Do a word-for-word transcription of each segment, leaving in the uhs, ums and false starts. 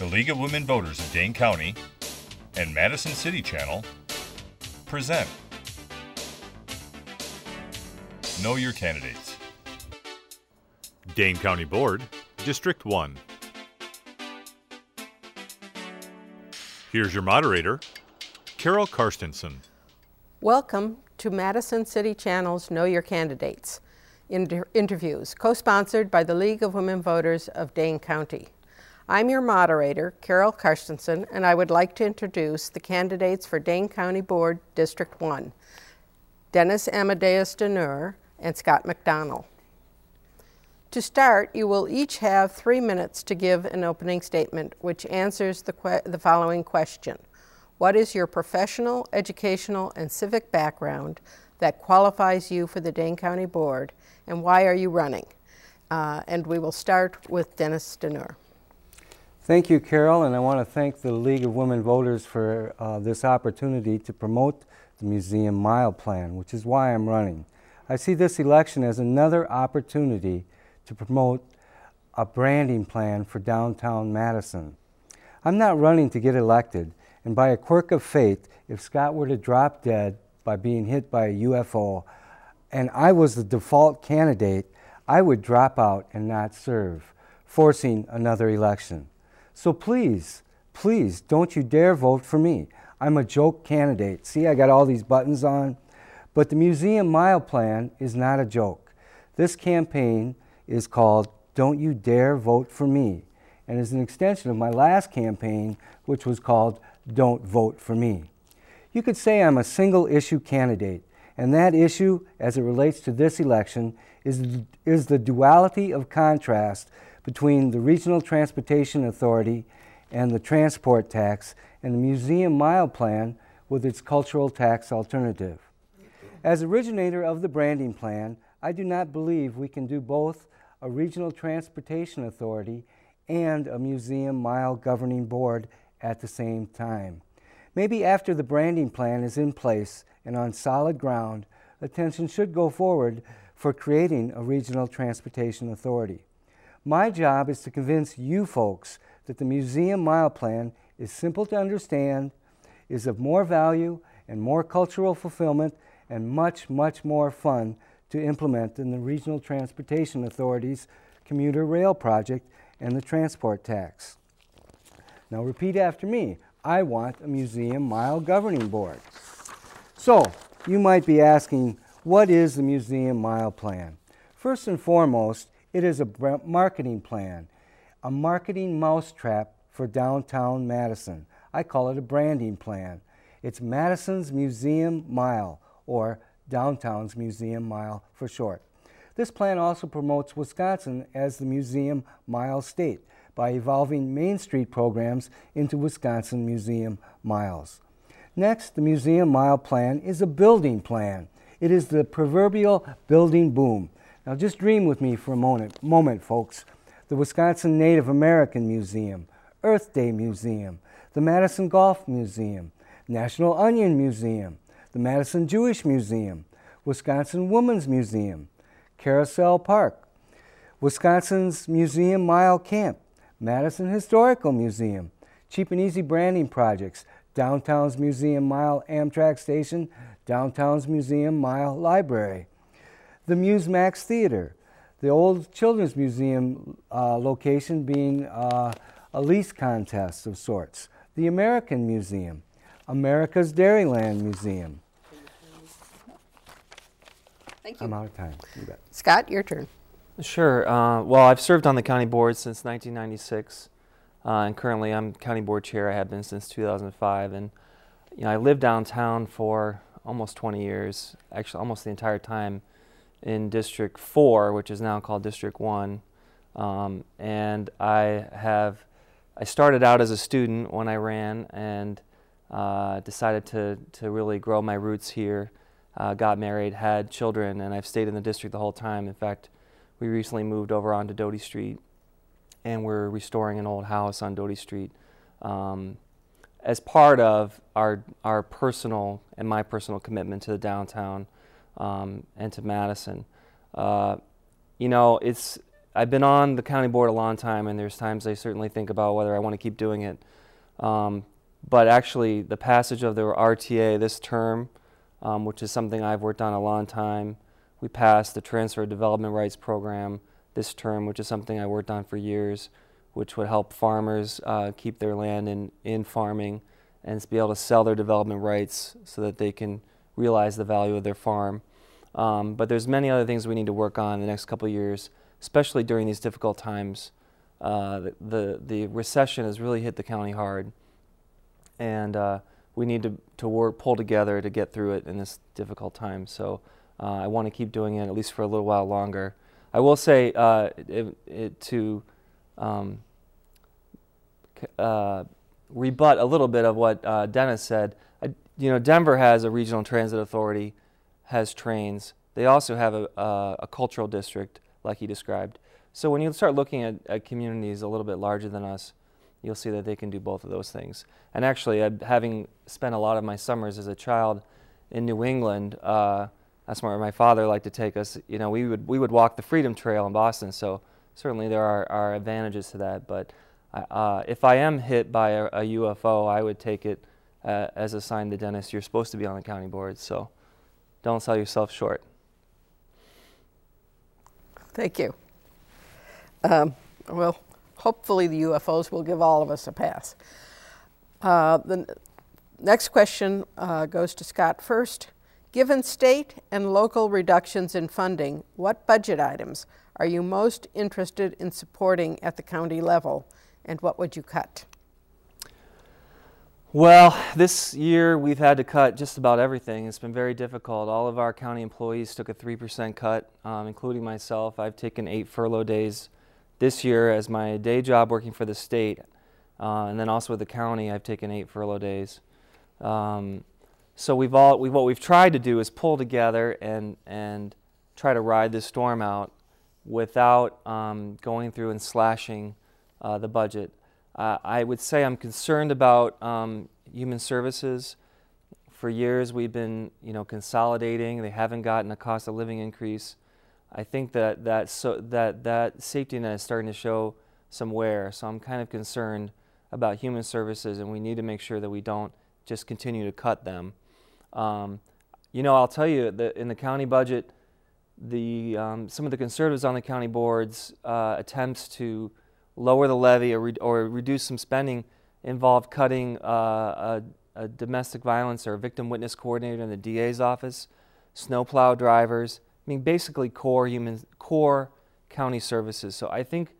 the League of Women Voters of Dane County, and Madison City Channel present Know Your Candidates. Dane County Board, District one. Here's your moderator, Carol Carstensen. Welcome to Madison City Channel's Know Your Candidates inter interviews, co-sponsored by the League of Women Voters of Dane County. I'm your moderator, Carol Carstensen, and I would like to introduce the candidates for Dane County Board District one, Dennis Amadeus deNure and Scott McDonnell. To start, you will each have three minutes to give an opening statement which answers the, que the following question. What is your professional, educational, and civic background that qualifies you for the Dane County Board, and why are you running? Uh, and we will start with Dennis deNure. Thank you, Carol, and I want to thank the League of Women Voters for uh, this opportunity to promote the Museum Mile Plan, which is why I'm running. I see this election as another opportunity to promote a branding plan for downtown Madison. I'm not running to get elected, and by a quirk of fate, if Scott were to drop dead by being hit by a U F O and I was the default candidate, I would drop out and not serve, forcing another election. So please, please don't you dare vote for me. I'm a joke candidate. See, I got all these buttons on. But the Museum Mile Plan is not a joke. This campaign is called Don't You Dare Vote For Me, and is an extension of my last campaign, which was called Don't Vote For Me. You could say I'm a single issue candidate, and that issue, as it relates to this election, is, is the duality of contrast between the Regional Transportation Authority and the transport tax, and the Museum Mile Plan with its cultural tax alternative. As originator of the branding plan, I do not believe we can do both a Regional Transportation Authority and a Museum Mile Governing Board at the same time. Maybe after the branding plan is in place and on solid ground, attention should go forward for creating a Regional Transportation Authority. My job is to convince you folks that the Museum Mile Plan is simple to understand, is of more value and more cultural fulfillment, and much, much more fun to implement than the Regional Transportation Authority's commuter rail project and the transport tax. Now repeat after me. I want a Museum Mile Governing Board. So you might be asking, what is the Museum Mile Plan? First and foremost, it is a marketing plan, a marketing mousetrap for downtown Madison. I call it a branding plan. It's Madison's Museum Mile, or Downtown's Museum Mile for short. This plan also promotes Wisconsin as the Museum Mile State by evolving Main Street programs into Wisconsin Museum Miles. Next, the Museum Mile Plan is a building plan. It is the proverbial building boom. Now just dream with me for a moment, moment folks. The Wisconsin Native American Museum, Earth Day Museum, the Madison Golf Museum, National Onion Museum, the Madison Jewish Museum, Wisconsin Women's Museum, Carousel Park, Wisconsin's Museum Mile Camp, Madison Historical Museum, Cheap and Easy Branding Projects, Downtown's Museum Mile Amtrak Station, Downtown's Museum Mile Library, the Muse Max Theater, the old Children's Museum uh, location being uh, a lease contest of sorts, the American Museum, America's Dairyland Museum. Thank you. I'm out of time. You bet. Scott, your turn. Sure. Uh, well, I've served on the county board since nineteen ninety-six, uh, and currently I'm county board chair. I have been since two thousand five, and you know I lived downtown for almost twenty years, actually almost the entire time in District four, which is now called District one, um, and I have I started out as a student when I ran, and Uh, decided to, to really grow my roots here, uh, got married, had children, and I've stayed in the district the whole time. In fact, we recently moved over onto Doty Street, and we're restoring an old house on Doty Street um, as part of our, our personal and my personal commitment to the downtown um, and to Madison. Uh, you know, it's I've been on the county board a long time, and there's times I certainly think about whether I want to keep doing it. Um, but actually, the passage of the R T A this term, um, which is something I've worked on a long time, we passed the Transfer of Development Rights Program this term, which is something I worked on for years, which would help farmers uh, keep their land in, in farming and be able to sell their development rights so that they can realize the value of their farm. Um, but there's many other things we need to work on in the next couple of years, especially during these difficult times. Uh, the, the, the recession has really hit the county hard, and uh, we need to, to work, pull together to get through it in this difficult time. So uh, I want to keep doing it, at least for a little while longer. I will say uh, it, it to um, uh, rebut a little bit of what uh, Dennis said. I, you know, Denver has a regional transit authority, has trains. They also have a, a, a cultural district, like he described. So when you start looking at, at communities a little bit larger than us, you'll see that they can do both of those things. And actually, I, having spent a lot of my summers as a child in New England, uh, that's where my father liked to take us. You know, we would we would walk the Freedom Trail in Boston. So certainly there are, are advantages to that. But I, uh, if I am hit by a, a U F O, I would take it uh, as a sign to Dennis, you're supposed to be on the county board. So don't sell yourself short. Thank you. Um, well, hopefully the U F Os will give all of us a pass. Uh, the next question uh, goes to Scott first. Given state and local reductions in funding, what budget items are you most interested in supporting at the county level, and what would you cut? Well, this year we've had to cut just about everything. It's been very difficult. All of our county employees took a three percent cut, um, including myself. I've taken eight furlough days this year as my day job working for the state, uh, and then also with the county, I've taken eight furlough days. Um, so we've all, we've, what we've tried to do is pull together and, and try to ride this storm out without um, going through and slashing uh, the budget. Uh, I would say I'm concerned about um, human services. For years we've been, you know, consolidating. They haven't gotten a cost of living increase. I think that that, so, that that safety net is starting to show some wear. So I'm kind of concerned about human services, and we need to make sure that we don't just continue to cut them. Um, you know, I'll tell you that in the county budget, the um, some of the conservatives on the county board's uh, attempts to lower the levy or, re or reduce some spending involved cutting uh, a, a domestic violence or victim witness coordinator in the D A's office, snowplow drivers. I mean, basically core human, core county services. So I think,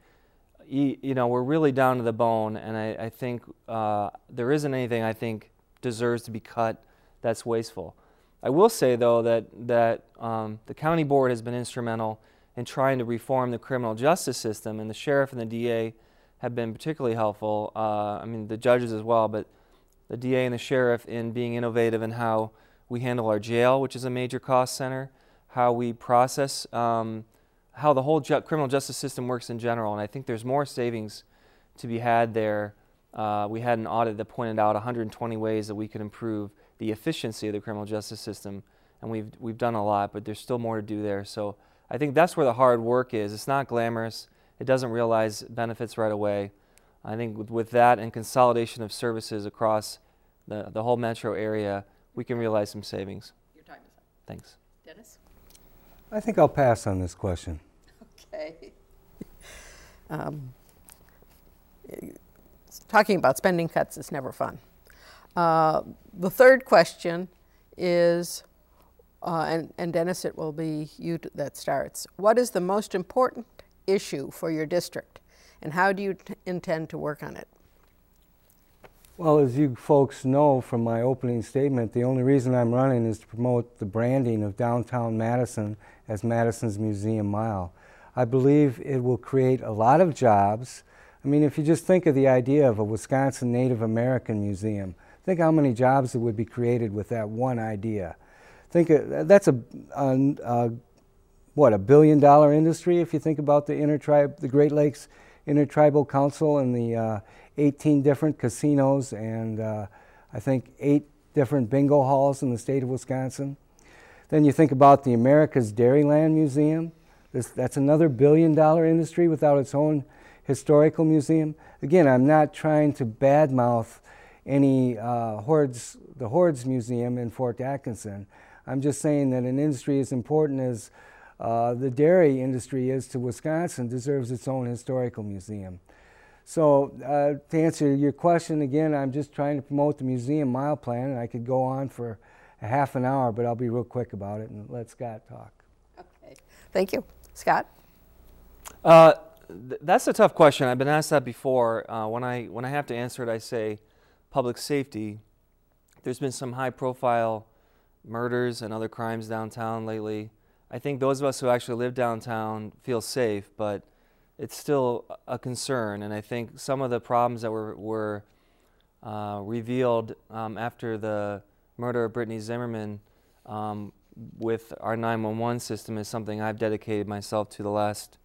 you know, we're really down to the bone, and I, I think uh, there isn't anything I think deserves to be cut that's wasteful. I will say though that that um, the county board has been instrumental and trying to reform the criminal justice system, and the sheriff and the D A have been particularly helpful. Uh, I mean, the judges as well, but the D A and the sheriff in being innovative in how we handle our jail, which is a major cost center, how we process, um, how the whole ju- criminal justice system works in general. And I think there's more savings to be had there. Uh, we had an audit that pointed out one hundred twenty ways that we could improve the efficiency of the criminal justice system, and we've, we've done a lot, but there's still more to do there. So I think that's where the hard work is. It's not glamorous. It doesn't realize benefits right away. I think with, with that and consolidation of services across the, the whole metro area, we can realize some savings. Your time is up. Thanks. Dennis? I think I'll pass on this question. Okay. Um, talking about spending cuts is never fun. Uh, the third question is, Uh, and, and Dennis, it will be you that starts. What is the most important issue for your district, and how do you t intend to work on it? Well, as you folks know from my opening statement, the only reason I'm running is to promote the branding of downtown Madison as Madison's Museum Mile. I believe it will create a lot of jobs. I mean, if you just think of the idea of a Wisconsin Native American Museum, think how many jobs that would be created with that one idea. Think of, that's a, a, a what a billion dollar industry if you think about the intertribe, the Great Lakes Intertribal Council, and the uh, eighteen different casinos, and uh, I think eight different bingo halls in the state of Wisconsin. Then you think about the America's Dairyland Museum. This, that's another billion dollar industry without its own historical museum. Again, I'm not trying to badmouth any uh, Hordes, the Hordes Museum in Fort Atkinson. I'm just saying that an industry as important as uh, the dairy industry is to Wisconsin deserves its own historical museum. So uh, to answer your question again, I'm just trying to promote the Museum Mile Plan, and I could go on for a half an hour, but I'll be real quick about it and let Scott talk. Okay, thank you. Scott? Uh, th that's a tough question. I've been asked that before. Uh, when I when I have to answer it, I say public safety. There's been some high-profile murders and other crimes downtown lately. I think those of us who actually live downtown feel safe, but it's still a concern. And I think some of the problems that were, were uh, revealed um, after the murder of Brittany Zimmerman um, with our nine one one system is something I've dedicated myself to the last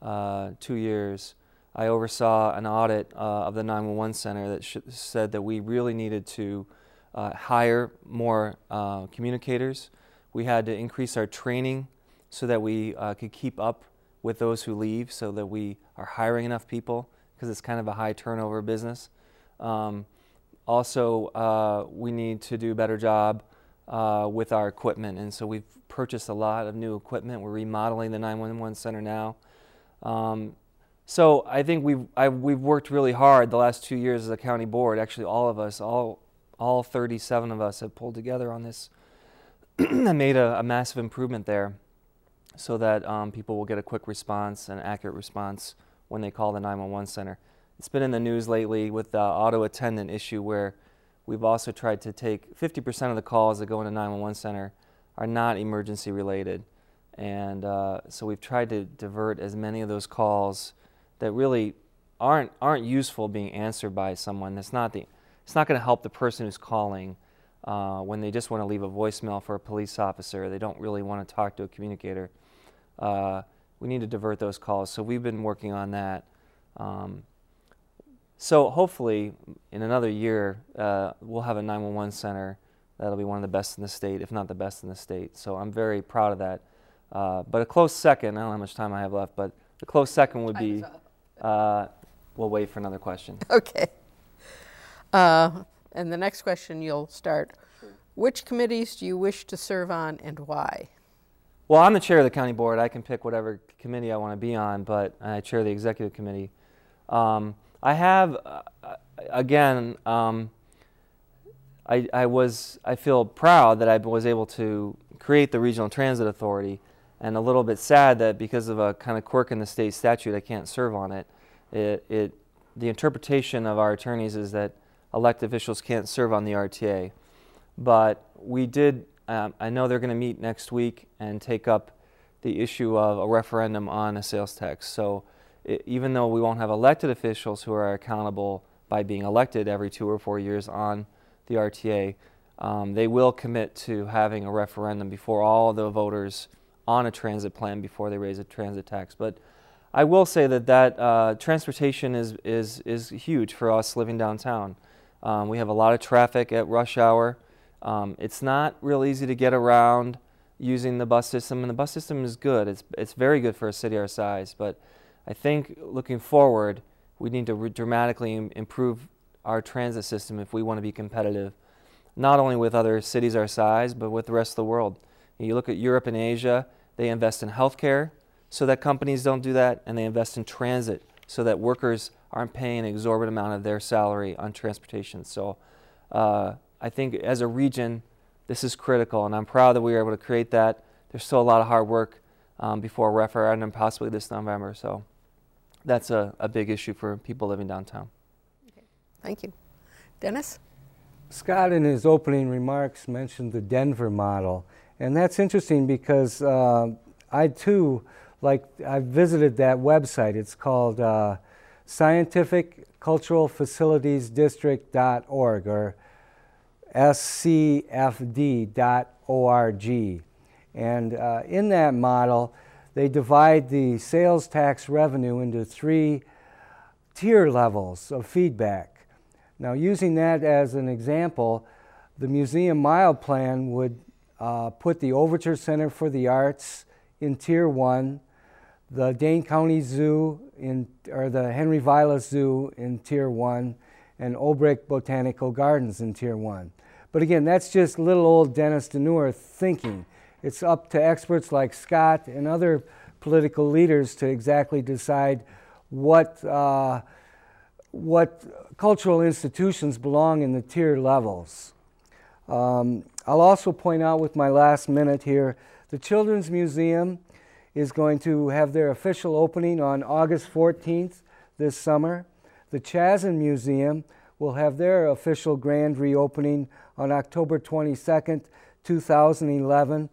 uh, two years. I oversaw an audit uh, of the nine one one center that sh said that we really needed to Uh, hire more uh, communicators. We had to increase our training so that we uh, could keep up with those who leave, so that we are hiring enough people, because it's kind of a high turnover business. Um, also, uh, we need to do a better job uh, with our equipment, and so we've purchased a lot of new equipment. We're remodeling the nine one one center now. Um, so I think we've, I, we've worked really hard the last two years as a county board, actually all of us, all All thirty-seven of us have pulled together on this and made a, a massive improvement there so that um, people will get a quick response and accurate response when they call the nine one one center. It's been in the news lately with the auto attendant issue, where we've also tried to take fifty percent of the calls that go into nine one one center are not emergency related. And uh, so we've tried to divert as many of those calls that really aren't, aren't useful being answered by someone. That's not the It's not going to help the person who's calling uh, when they just want to leave a voicemail for a police officer. They don't really want to talk to a communicator. Uh, we need to divert those calls. So we've been working on that. Um, so hopefully in another year, uh, we'll have a nine one one center that'll be one of the best in the state, if not the best in the state. So I'm very proud of that. Uh, but a close second, I don't know how much time I have left, but a close second would be, uh, we'll wait for another question. Okay. Uh, and the next question you'll start. Sure. Which committees do you wish to serve on and why? Well, I'm the chair of the county board. I can pick whatever committee I want to be on, but I chair the executive committee. Um, I have, uh, again, um, I, I was, I feel proud that I was able to create the Regional Transit Authority, and a little bit sad that because of a kind of quirk in the state statute, I can't serve on it. It, it the interpretation of our attorneys is that elected officials can't serve on the R T A, but we did, um, I know they're going to meet next week and take up the issue of a referendum on a sales tax. So it, even though we won't have elected officials who are accountable by being elected every two or four years on the R T A, um, they will commit to having a referendum before all the voters on a transit plan before they raise a transit tax. But I will say that, that uh, transportation is, is, is huge for us living downtown. Um, we have a lot of traffic at rush hour. Um, it's not real easy to get around using the bus system, and the bus system is good. It's, it's very good for a city our size, but I think looking forward, we need to dramatically im- improve our transit system if we want to be competitive, not only with other cities our size, but with the rest of the world. You look at Europe and Asia, they invest in healthcare so that companies don't do that, and they invest in transit so that workers aren't paying an exorbitant amount of their salary on transportation. So uh, I think as a region, this is critical, and I'm proud that we were able to create that. There's still a lot of hard work um, before a referendum, possibly this November. So that's a, a big issue for people living downtown. Okay. Thank you. Dennis? Scott, in his opening remarks, mentioned the Denver model. And that's interesting because uh, I, too, like, I visited that website. It's called uh, scientific cultural facilities district dot org or S C F D dot org. And uh, in that model, they divide the sales tax revenue into three tier levels of feedback. Now, using that as an example, the Museum Mile Plan would uh, put the Overture Center for the Arts in tier one, the Dane County Zoo, in, or the Henry Vilas Zoo in Tier one, and Obrick Botanical Gardens in Tier one. But again, that's just little old Dennis deNure thinking. It's up to experts like Scott and other political leaders to exactly decide what, uh, what cultural institutions belong in the tier levels. Um, I'll also point out with my last minute here, the Children's Museum is going to have their official opening on August fourteenth this summer. The Chazen Museum will have their official grand reopening on October twenty-second, two thousand eleven.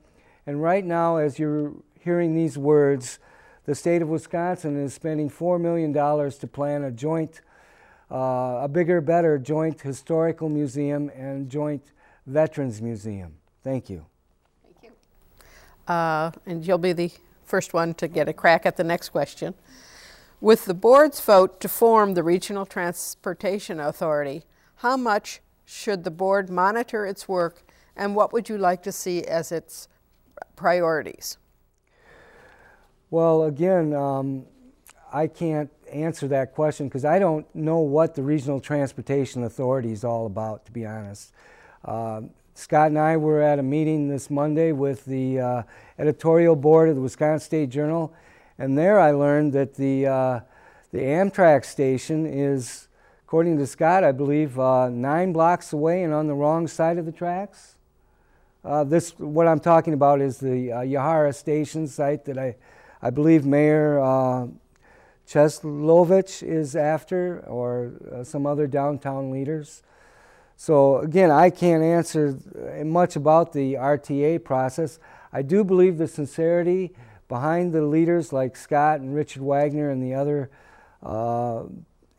And right now, as you're hearing these words, the state of Wisconsin is spending four million dollars to plan a joint, uh, a bigger, better joint historical museum and joint veterans museum. Thank you. Thank you. Uh, and you'll be the first one to get a crack at the next question. With the board's vote to form the Regional Transportation Authority, how much should the board monitor its work, and what would you like to see as its priorities? Well, again, um, I can't answer that question because I don't know what the Regional Transportation Authority is all about, to be honest. Uh, Scott and I were at a meeting this Monday with the uh, editorial board of the Wisconsin State Journal, and there I learned that the, uh, the Amtrak station is, according to Scott, I believe, uh, nine blocks away and on the wrong side of the tracks. Uh, this, what I'm talking about is the uh, Yahara station site that I I believe Mayor uh, Cheslovich is after, or uh, some other downtown leaders. So again, I can't answer much about the R T A process. I do believe the sincerity behind the leaders like Scott and Richard Wagner and the other uh,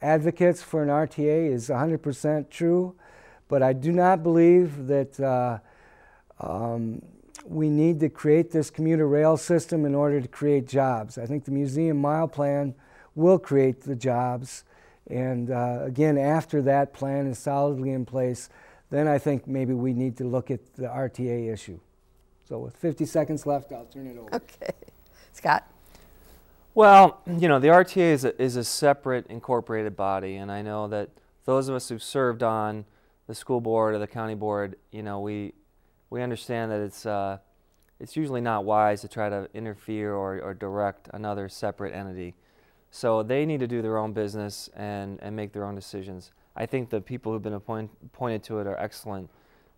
advocates for an R T A is one hundred percent true, but I do not believe that uh, um, we need to create this commuter rail system in order to create jobs. I think the Museum Mile Plan will create the jobs. And uh, again, after that plan is solidly in place, then I think maybe we need to look at the R T A issue. So with fifty seconds left, I'll turn it over. Okay. Scott? Well, you know, the R T A is a, is a separate incorporated body, and I know that those of us who've served on the school board or the county board, you know, we We understand that it's uh, it's usually not wise to try to interfere or, or direct another separate entity. So they need to do their own business and, and make their own decisions. I think the people who've been appoint, appointed to it are excellent,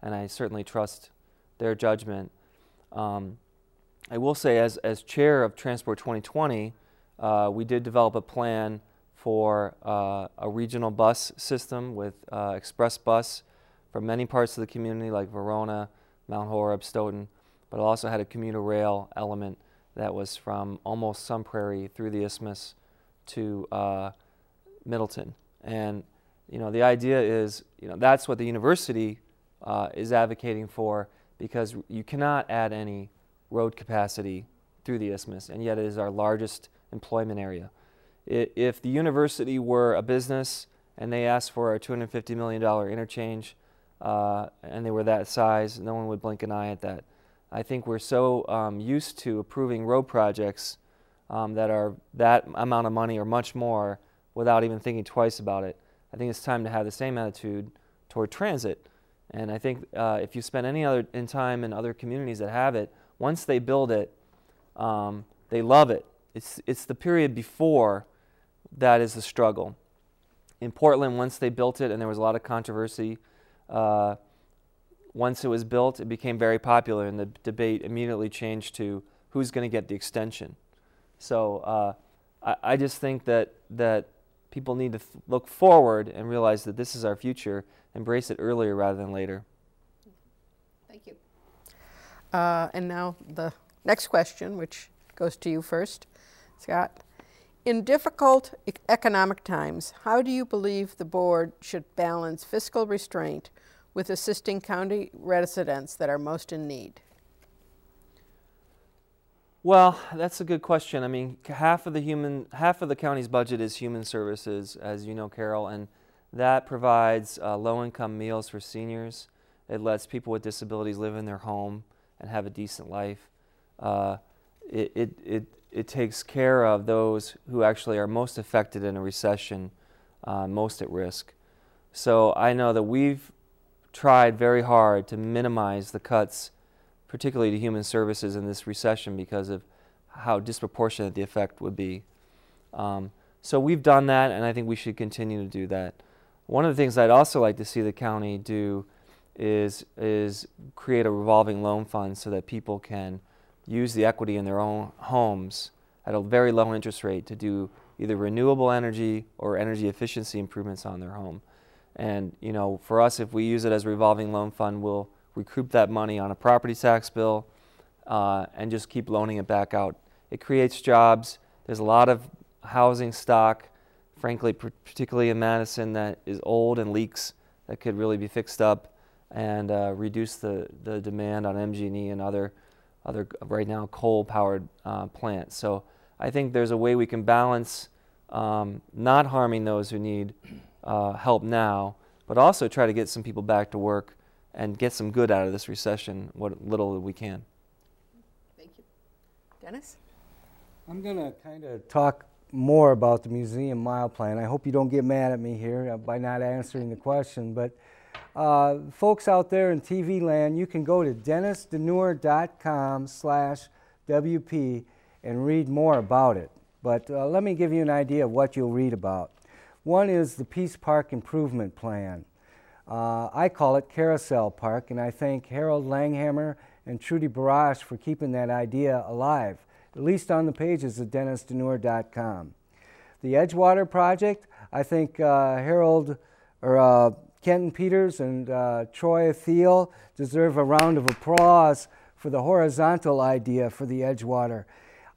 and I certainly trust their judgment. Um, I will say, as, as chair of Transport twenty twenty, uh, we did develop a plan for uh, a regional bus system with uh, express bus from many parts of the community like Verona, Mount Horeb, Stoughton, but it also had a commuter rail element that was from almost Sun Prairie through the Isthmus to uh, Middleton. And, you know, the idea is, you know, that's what the university uh, is advocating for, because you cannot add any road capacity through the Isthmus, and yet it is our largest employment area. I, if the university were a business and they asked for a two hundred fifty million dollars interchange, Uh, and they were that size, no one would blink an eye at that. I think we're so um, used to approving road projects um, that are that amount of money or much more without even thinking twice about it. I think it's time to have the same attitude toward transit. And I think uh, if you spend any other in time in other communities that have it, once they build it, um, they love it. It's, it's the period before that is the struggle. In Portland, once they built it, and there was a lot of controversy, Uh, once it was built, it became very popular, and the debate immediately changed to who's going to get the extension. So uh, I, I just think that, that people need to f look forward and realize that this is our future, embrace it earlier rather than later. Thank you. Uh, and now the next question, which goes to you first, Scott. In difficult economic times, how do you believe the board should balance fiscal restraint with assisting county residents that are most in need? Well, that's a good question. I mean, half of the human, half of the county's budget is human services, as you know, Carol, and that provides uh, low-income meals for seniors. It lets people with disabilities live in their home and have a decent life. Uh, it, it, it it takes care of those who actually are most affected in a recession, uh, most at risk. So I know that we've tried very hard to minimize the cuts, particularly to human services in this recession, because of how disproportionate the effect would be. Um, so we've done that, and I think we should continue to do that. One of the things I'd also like to see the county do is, is create a revolving loan fund so that people can use the equity in their own homes at a very low interest rate to do either renewable energy or energy efficiency improvements on their home. And, you know, for us, if we use it as a revolving loan fund, we'll recoup that money on a property tax bill uh, and just keep loaning it back out. It creates jobs. There's a lot of housing stock, frankly, particularly in Madison, that is old and leaks that could really be fixed up and uh, reduce the, the demand on M G and E and other other right now coal-powered uh, plants. So I think there's a way we can balance um, not harming those who need uh, help now, but also try to get some people back to work and get some good out of this recession, what little we can. Thank you. Dennis? I'm going to kind of talk more about the Museum Mile Plan. I hope you don't get mad at me here by not answering the question, but Uh, folks out there in T V land, you can go to dennis deNure dot com slash W P and read more about it. But uh, let me give you an idea of what you'll read about. One is the Peace Park Improvement Plan. Uh, I call it Carousel Park, and I thank Harold Langhammer and Trudy Barash for keeping that idea alive, at least on the pages of dennis deNure dot com. The Edgewater Project, I think uh, Harold, or uh, Kenton Peters and uh, Troy Thiel deserve a round of applause for the horizontal idea for the Edgewater.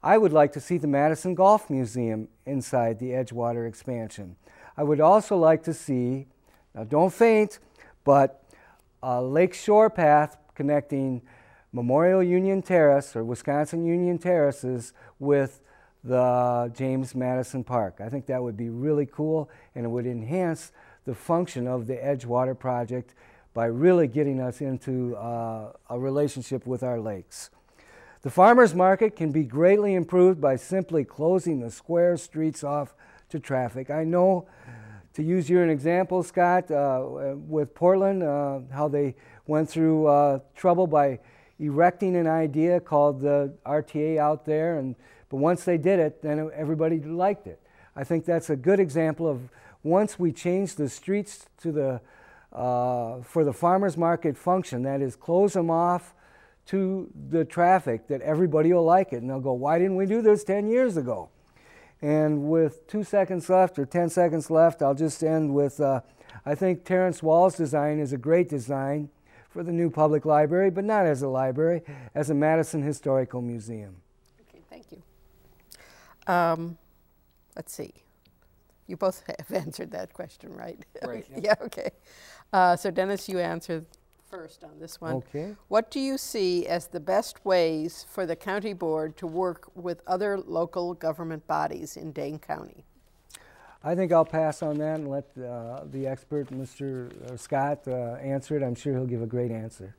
I would like to see the Madison Golf Museum inside the Edgewater expansion. I would also like to see, now don't faint, but a lakeshore path connecting Memorial Union Terrace or Wisconsin Union Terraces with the James Madison Park. I think that would be really cool, and it would enhance the function of the Edgewater Project by really getting us into uh, a relationship with our lakes. The farmers market can be greatly improved by simply closing the square streets off to traffic. I know, to use your example, Scott, uh, with Portland, uh, how they went through uh, trouble by erecting an idea called the R T A out there, and but once they did it, then everybody liked it. I think that's a good example of once we change the streets to the, uh, for the farmers market function, that is, close them off to the traffic, that everybody will like it. And they'll go, why didn't we do this ten years ago? And with two seconds left or ten seconds left, I'll just end with, uh, I think Terrence Wall's design is a great design for the new public library, but not as a library, as a Madison Historical Museum. Okay, thank you. Um, let's see. You both have answered that question, right? Right. Yeah. Yeah, okay. Uh, so, Dennis, you answered first on this one. Okay. What do you see as the best ways for the county board to work with other local government bodies in Dane County? I think I'll pass on that and let uh, the expert, Mister Scott, uh, answer it. I'm sure he'll give a great answer.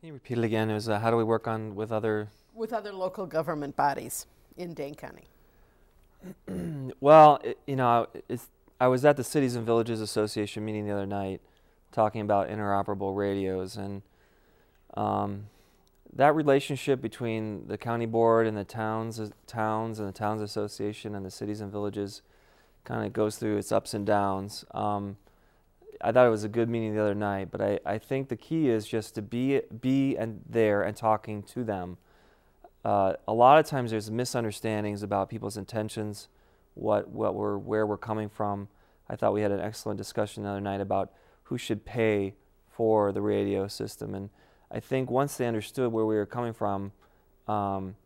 Can you repeat it again? It was, uh, how do we work on with other? With other local government bodies in Dane County. Well, it, you know, it's, I was at the Cities and Villages Association meeting the other night talking about interoperable radios, and um, that relationship between the county board and the towns, towns and the towns association and the cities and villages kind of goes through its ups and downs. Um, I thought it was a good meeting the other night, but I, I think the key is just to be, be and there and talking to them. Uh, a lot of times there's misunderstandings about people's intentions, what, what we're, where we're coming from. I thought we had an excellent discussion the other night about who should pay for the radio system. And I think once they understood where we were coming from, um,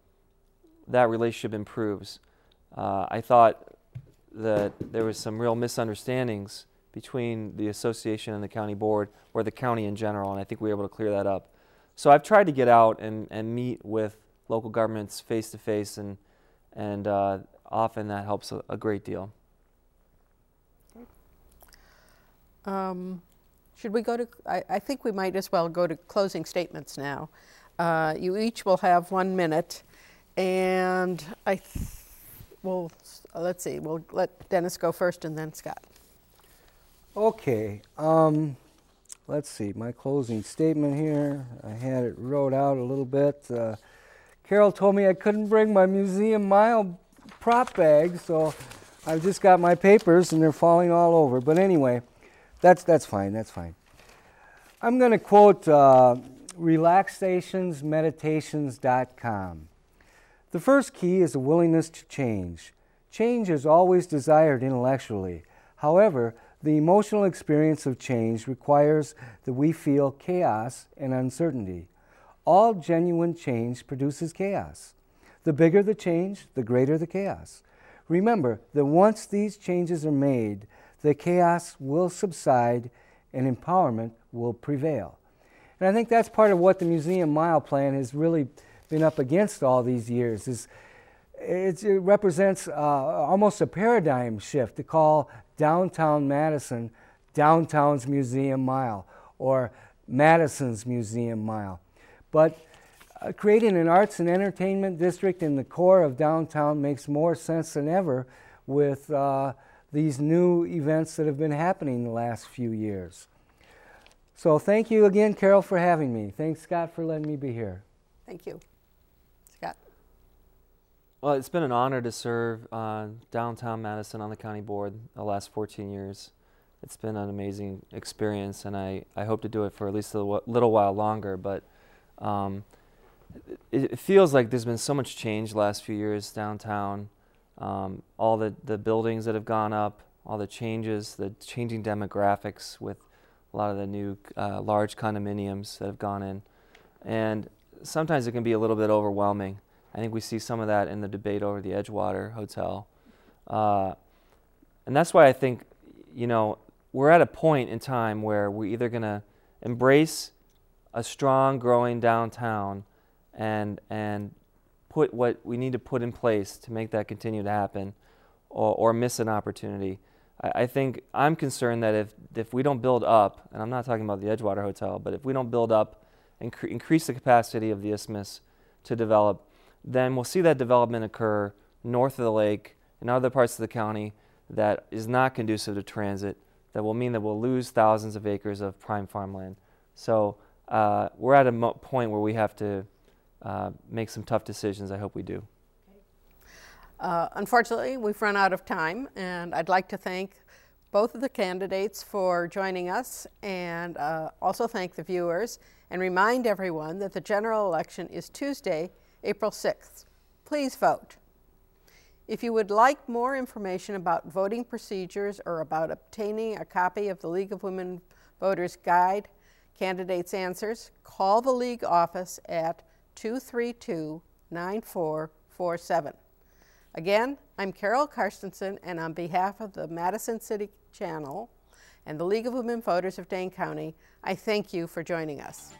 that relationship improves. Uh, I thought that there was some real misunderstandings between the association and the county board, or the county in general, and I think we were able to clear that up. So I've tried to get out and, and meet with local governments face to face, and and uh, often that helps a, a great deal. Um, should we go to? I, I think we might as well go to closing statements now. Uh, you each will have one minute, And I, th well, let's see, we'll let Dennis go first and then Scott. Okay, um, let's see, my closing statement here. I had it wrote out a little bit. Uh, Carol told me I couldn't bring my Museum Mile prop bag, so I've just got my papers and they're falling all over. But anyway, that's, that's fine, that's fine. I'm gonna quote uh, relaxations meditations dot com. The first key is a willingness to change. Change is always desired intellectually. However, the emotional experience of change requires that we feel chaos and uncertainty. All genuine change produces chaos. The bigger the change, the greater the chaos. Remember that once these changes are made, the chaos will subside and empowerment will prevail. And I think that's part of what the Museum Mile Plan has really been up against all these years. Is it represents uh, almost a paradigm shift to call downtown Madison Downtown's Museum Mile or Madison's Museum Mile. But uh, creating an arts and entertainment district in the core of downtown makes more sense than ever with uh, these new events that have been happening the last few years. So thank you again, Carol, for having me. Thanks, Scott, for letting me be here. Thank you. Scott. Well, it's been an honor to serve uh, downtown Madison on the county board the last fourteen years. It's been an amazing experience, and I, I hope to do it for at least a little while longer. But um, it, it feels like there's been so much change the last few years downtown. Um, all the, the buildings that have gone up, all the changes, the changing demographics with a lot of the new uh, large condominiums that have gone in. And sometimes it can be a little bit overwhelming. I think we see some of that in the debate over the Edgewater Hotel. Uh, and that's why I think, you know, we're at a point in time where we're either going to embrace a strong, growing downtown and, and put what we need to put in place to make that continue to happen, or, or miss an opportunity. I, I think I'm concerned that if, if we don't build up, and I'm not talking about the Edgewater Hotel, but if we don't build up and incre increase the capacity of the Isthmus to develop, then we'll see that development occur north of the lake and other parts of the county that is not conducive to transit, that will mean that we'll lose thousands of acres of prime farmland. So uh, we're at a mo point where we have to Uh, make some tough decisions. I hope we do. Uh, unfortunately, we've run out of time, and I'd like to thank both of the candidates for joining us, and uh, also thank the viewers, and remind everyone that the general election is Tuesday, April sixth. Please vote. If you would like more information about voting procedures or about obtaining a copy of the League of Women Voters Guide, Candidates' Answers, call the League office at two three two, nine four four seven. Again, I'm Carol Carstensen, and on behalf of the Madison City Channel and the League of Women Voters of Dane County, I thank you for joining us.